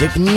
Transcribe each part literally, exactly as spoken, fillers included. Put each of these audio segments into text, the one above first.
Music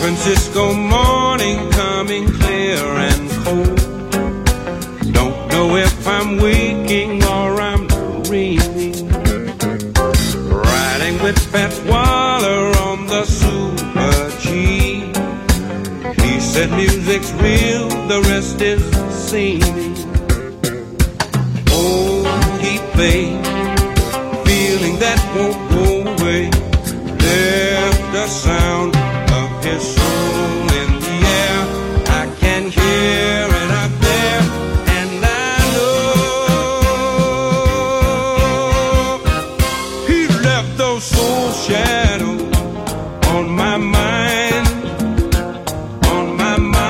Francisco morning coming clear and cold. Don't know if I'm waking or I'm dreaming. Riding with Pat Waller on the Super G. He said music's real, the rest is seeming. Oh, he played, feeling that won't go away. Left the sound. Shadow on my mind, on my mind.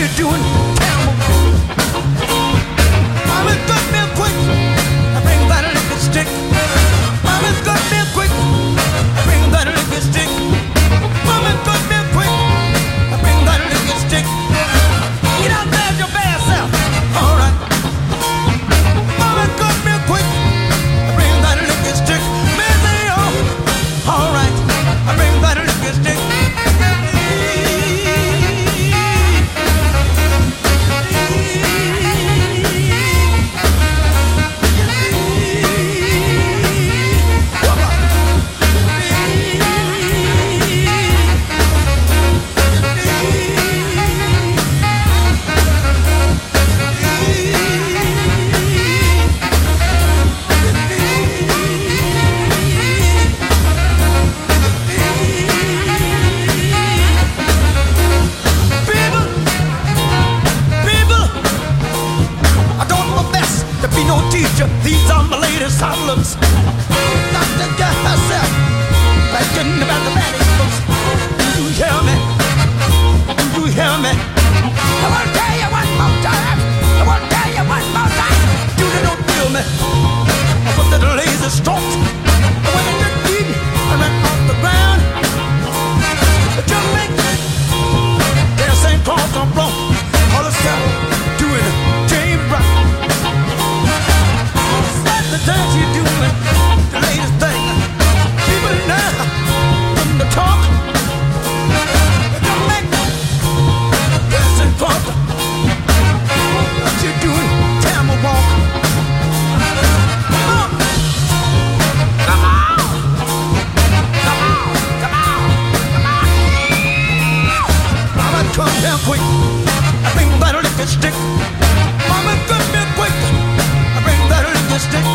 you're doing terrible. Mama's got milk quick, bring that lipstick. Mama's got milk quick, bring that lipstick. Mama's got milk quick, bring that lipstick. Get out there with your bad self, all right. Mama's got milk quick, bring that lipstick. Missy, oh, all right, I bring that lipstick. Problems. Not to get herself thinking about the bad folks. Do you hear me? Do you hear me? I wanna tell you one more time. I wanna tell you one more time. You don't feel me. I put that laser strokes. I went into the deep and went off the ground. Jumping, dancing, cross the road. All the stuff doing James Brown. That you do it, the latest thing. People now from the talk. Don't make me dance and pop. What you doing? Tell me walk. Come on, come on, come on, come on, come on. Mama, come down quick. I bring that lipstick. Mama, come down quick. I bring that lipstick.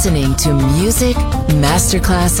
Listening to Music Masterclass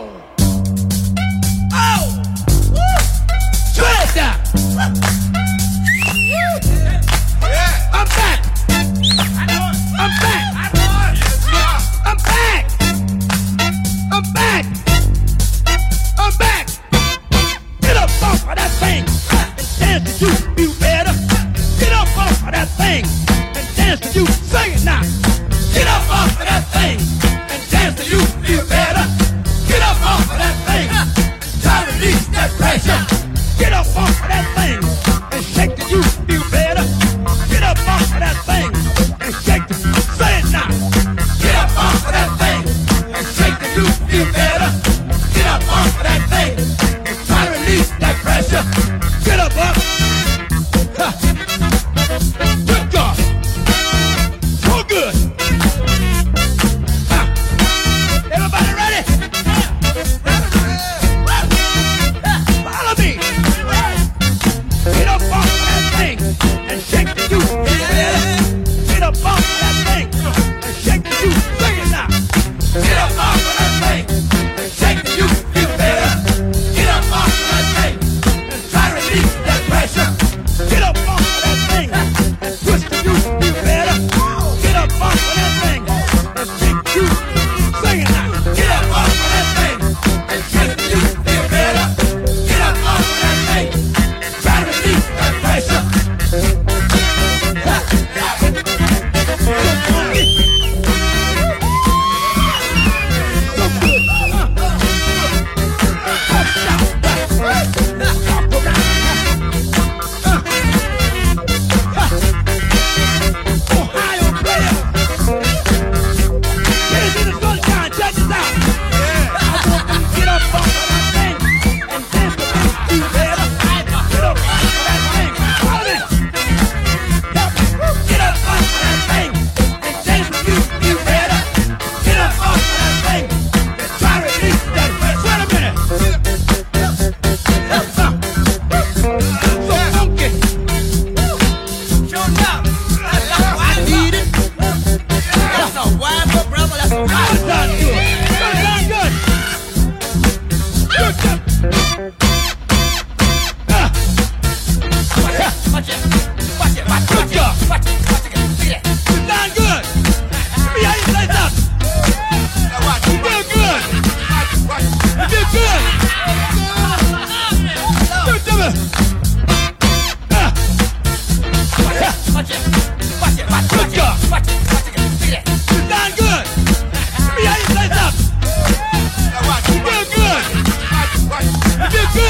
Oh! Woo! You, you better get up off of that thing and dance to you. Sing it now. Get up off of that thing and dance to you. You better get up off of that thing and try to release that pressure. Get up off of that thing and shake to you. You better get up off of that thing and shake to you. Sing it now. Get up off of that thing and shake to you. You better get up off of that thing and try to release that pressure. Get up off. Good. Good. Good. Good.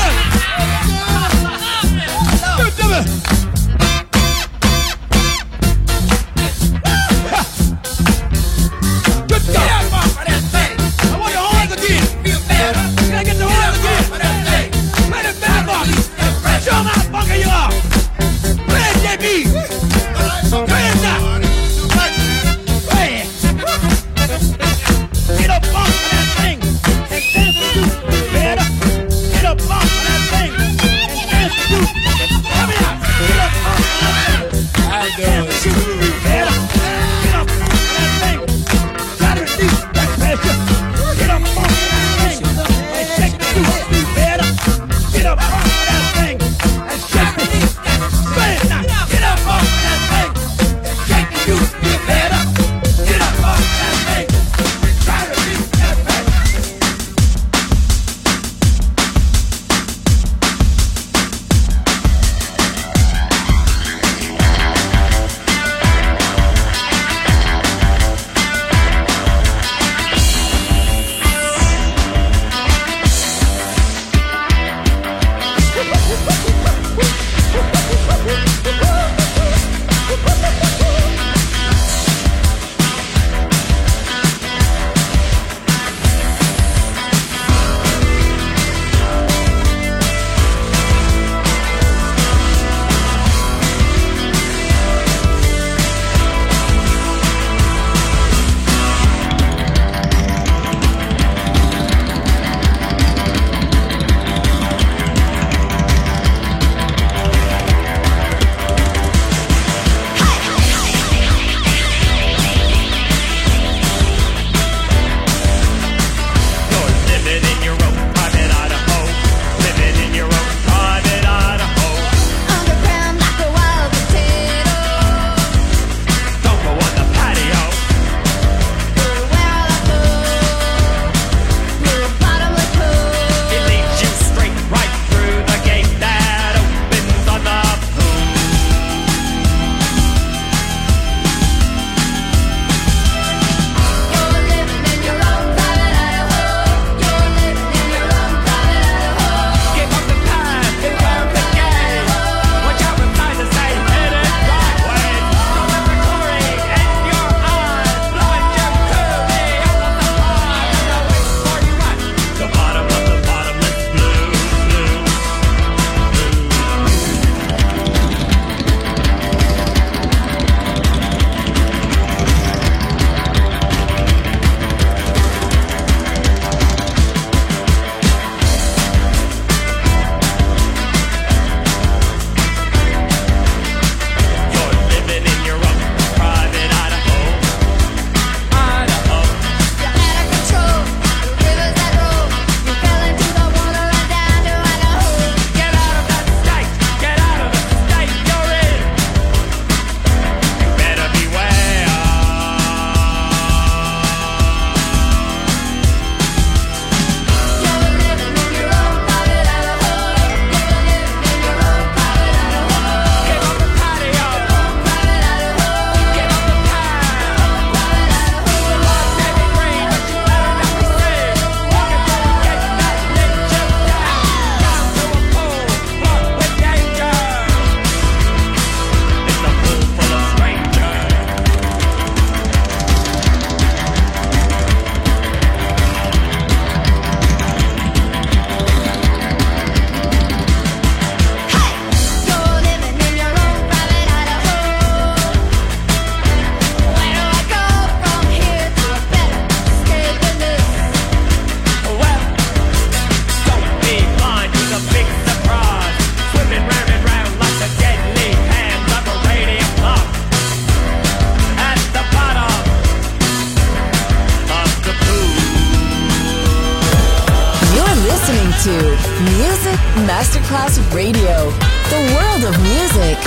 Music Masterclass Radio, the world of music.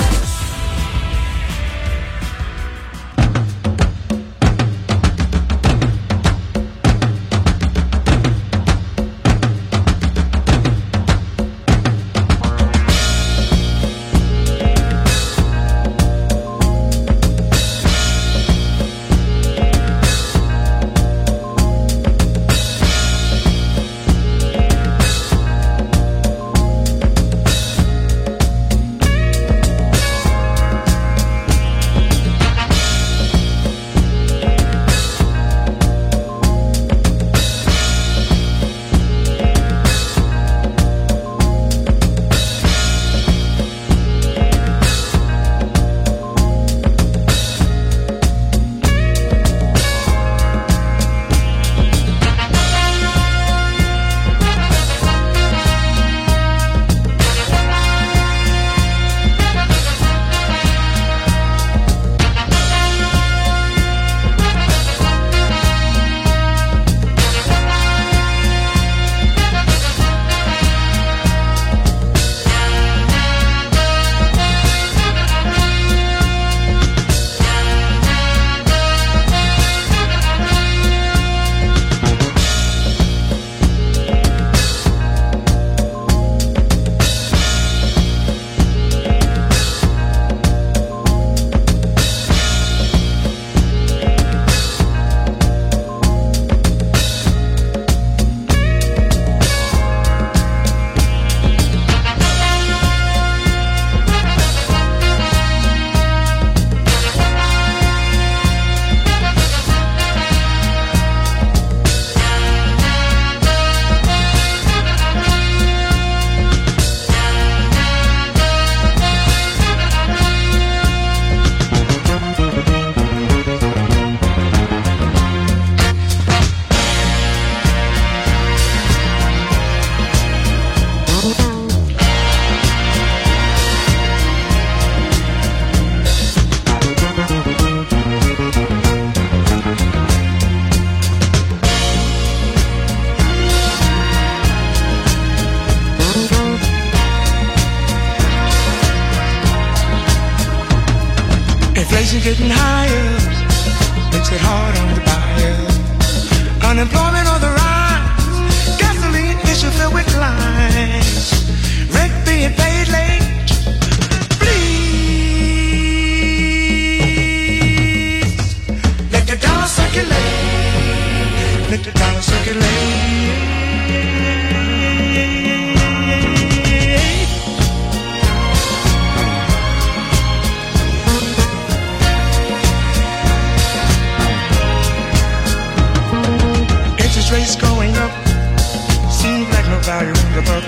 Getting higher makes it hard on the buyer. Unemployment on the rise, gasoline issue filled with lies, rent being paid late. Please let the dollar circulate, let the dollar circulate. Rates going up, seems like no value in the buck.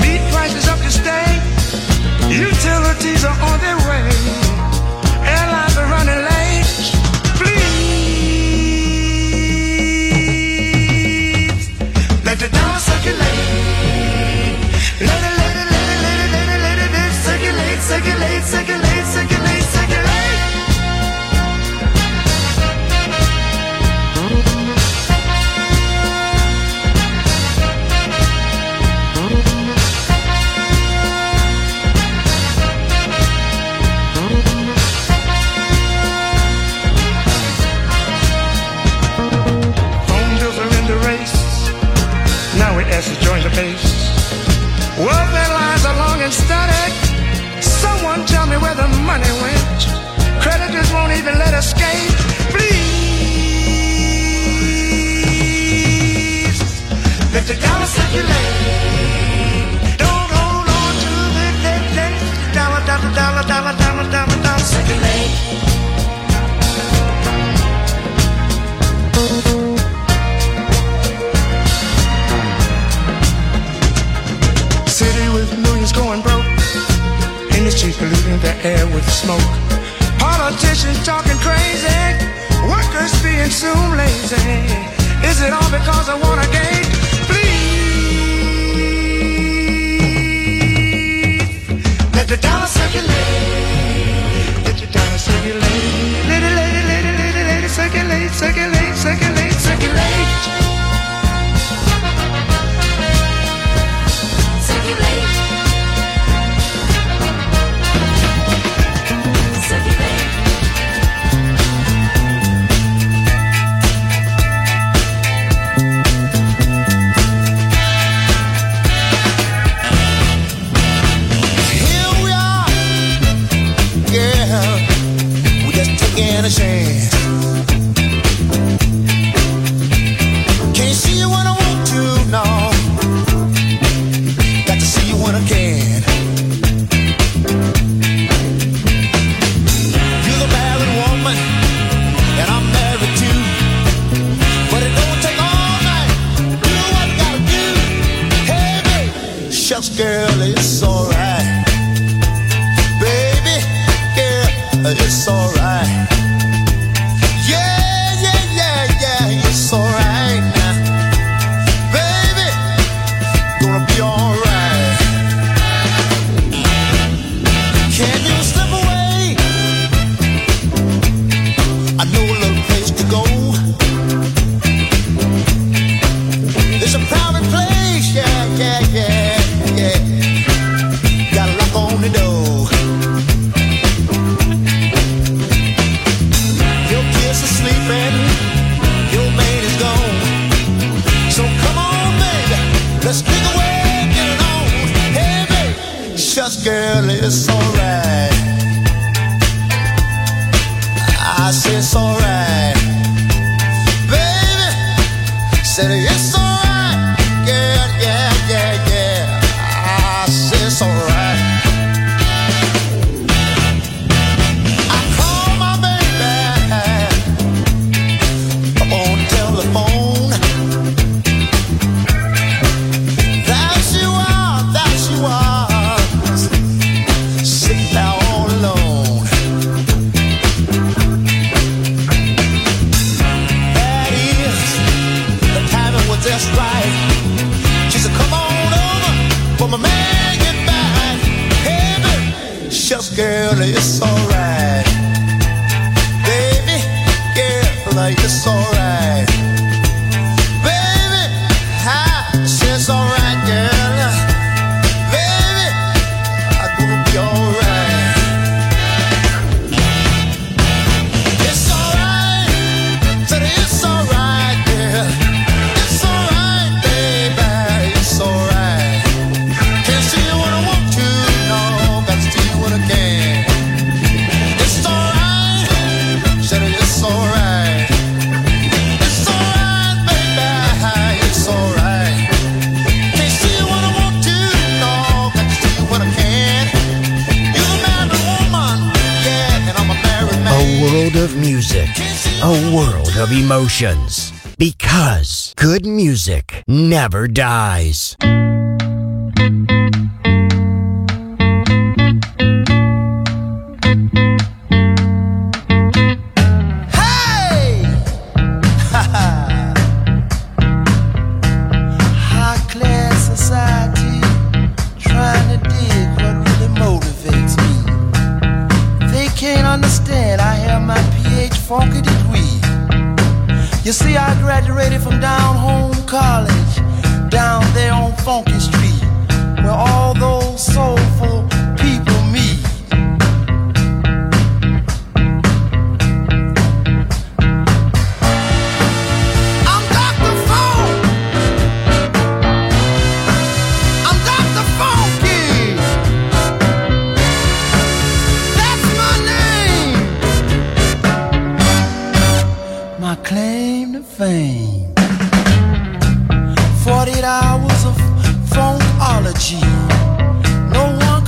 Meat prices up to stay, utilities are on their way, airlines are running late. Please let the dollar circulate. Let it, let it, let it, let it, let it, let it, let it circulate, circulate, circulate, circulate, circulate. As to join the pace, well, their lines are long and static. Someone tell me where the money went. Creditors won't even let escape. Please let the dollar circulate. Don't hold on to the debt, debt. Dollar, dollar, dollar, dollar, dollar, dollar, dollar circulate. Going broke, industries polluting the air with smoke, politicians talking crazy, workers being soon lazy. Is it all because of Watergate? Please let the dollar circulate, let the dollar circulate, let it, let it, let it, let it, let it circulate, circulate, circulate, circulate. it's alright. Yeah, yeah, yeah, yeah, it's alright now. Baby, gonna be alright. Can you slip away? I know a little place to go. It's a private place, yeah, yeah, yeah, yeah. Got a lock on the door. Girl, it's alright. I said it's alright. Baby, said it's alright. Girl, yeah, yeah, yeah. I said it's alright. I called my baby up on the telephone. That you are, that you are. Girl, it's alright. Baby, girl, like it's alright. Baby, I said it's alright, girl. Baby, I'm gonna be alright. It's alright, said it's alright, girl. It's alright, baby, it's alright. Can't see what I want to, no, gotta see what I can. Of music, a world of emotions, because good music never dies. You see, I graduated from down home college, down there on Funky Street, where all those soulful people meet. I'm Doctor Funk. I'm Doctor Funky. That's my name. My claim fame. forty-eight hours of phonology. No one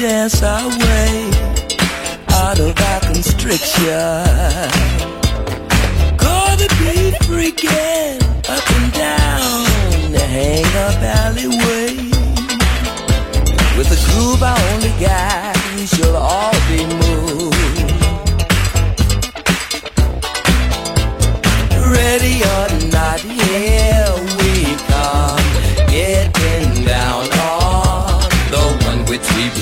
dance our way out of our constriction. Gonna be freaking up and down the hang-up alleyway. With a groove I only got, we shall all be moved. Ready or not, here we come, getting down on the one which we believe.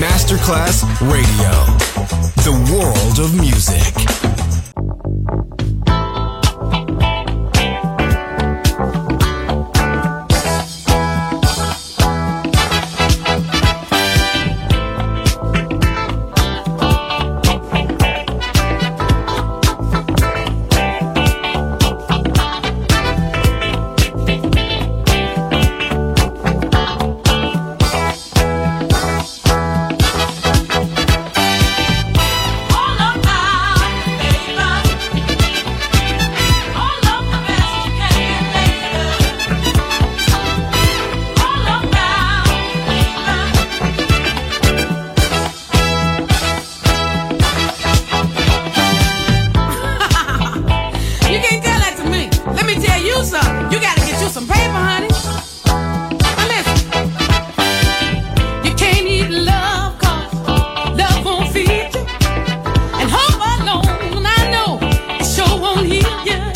Masterclass Radio, the world of music. Yeah.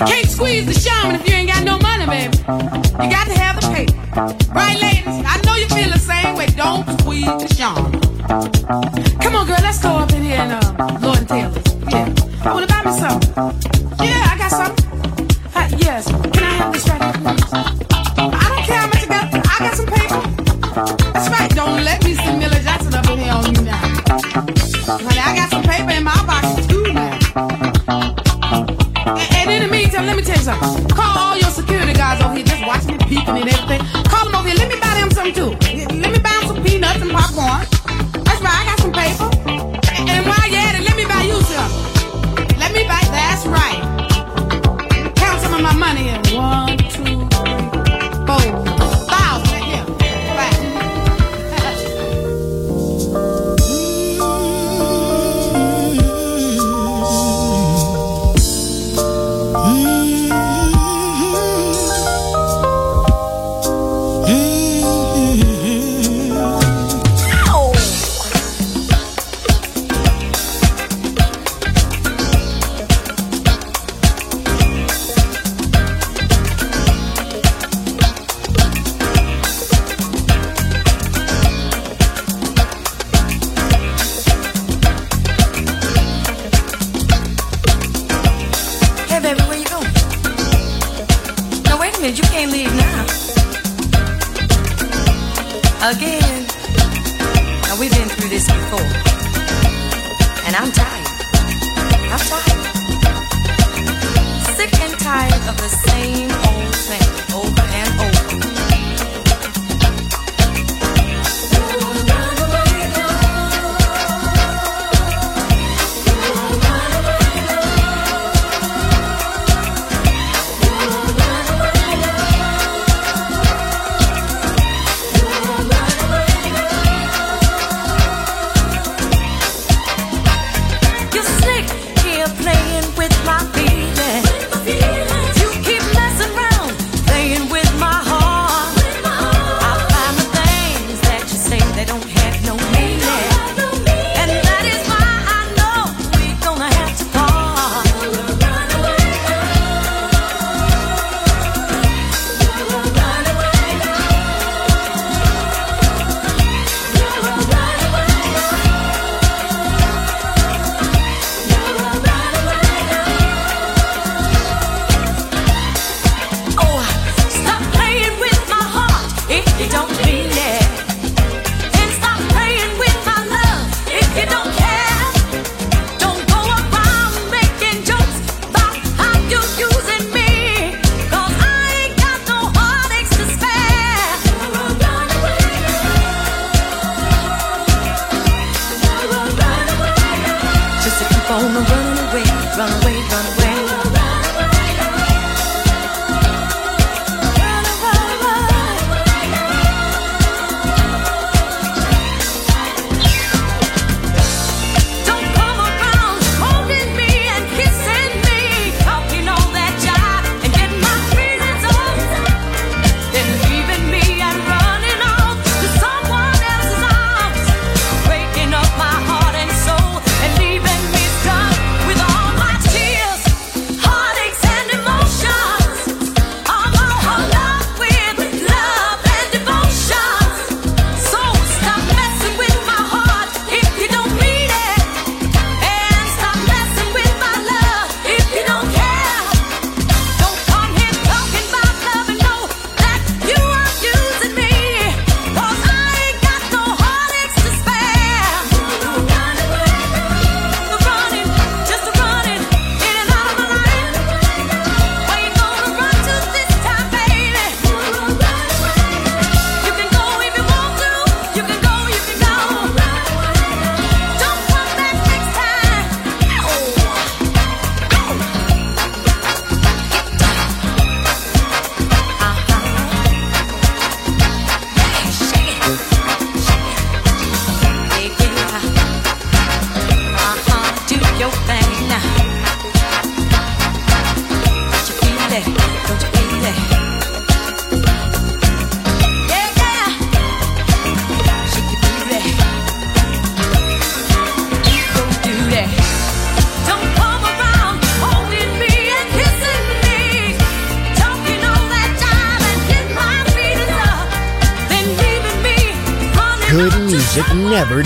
You can't squeeze the shaman if you ain't got no money, baby. You got to have the paper. Right, ladies? I know you feel the same way. Don't squeeze the shaman. Come on, girl, let's go up in here and uh, Lord and Taylor. Yeah. I want to buy me something. Yeah, I got something. Hi, yes. Can I have this right here, please? I don't care how much you got. I got some paper. That's right. Don't let me see Millie Jackson up in here on you now. Honey, I got some paper in my box too now. And, and in the meantime, let me tell you something. Call all your security guys over here just watching me peeking and everything. Call them over here. Let me buy them something too. Let me buy them some peanuts and popcorn. That's right, I got some paper. And, and while you're at it, let me buy you some. Let me buy, that's right. Count some of my money in. One, two, three, four, thousand. Yeah, right. Don't come around holding me and kissing me. music never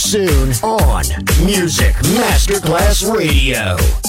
Soon on Music Masterclass Radio.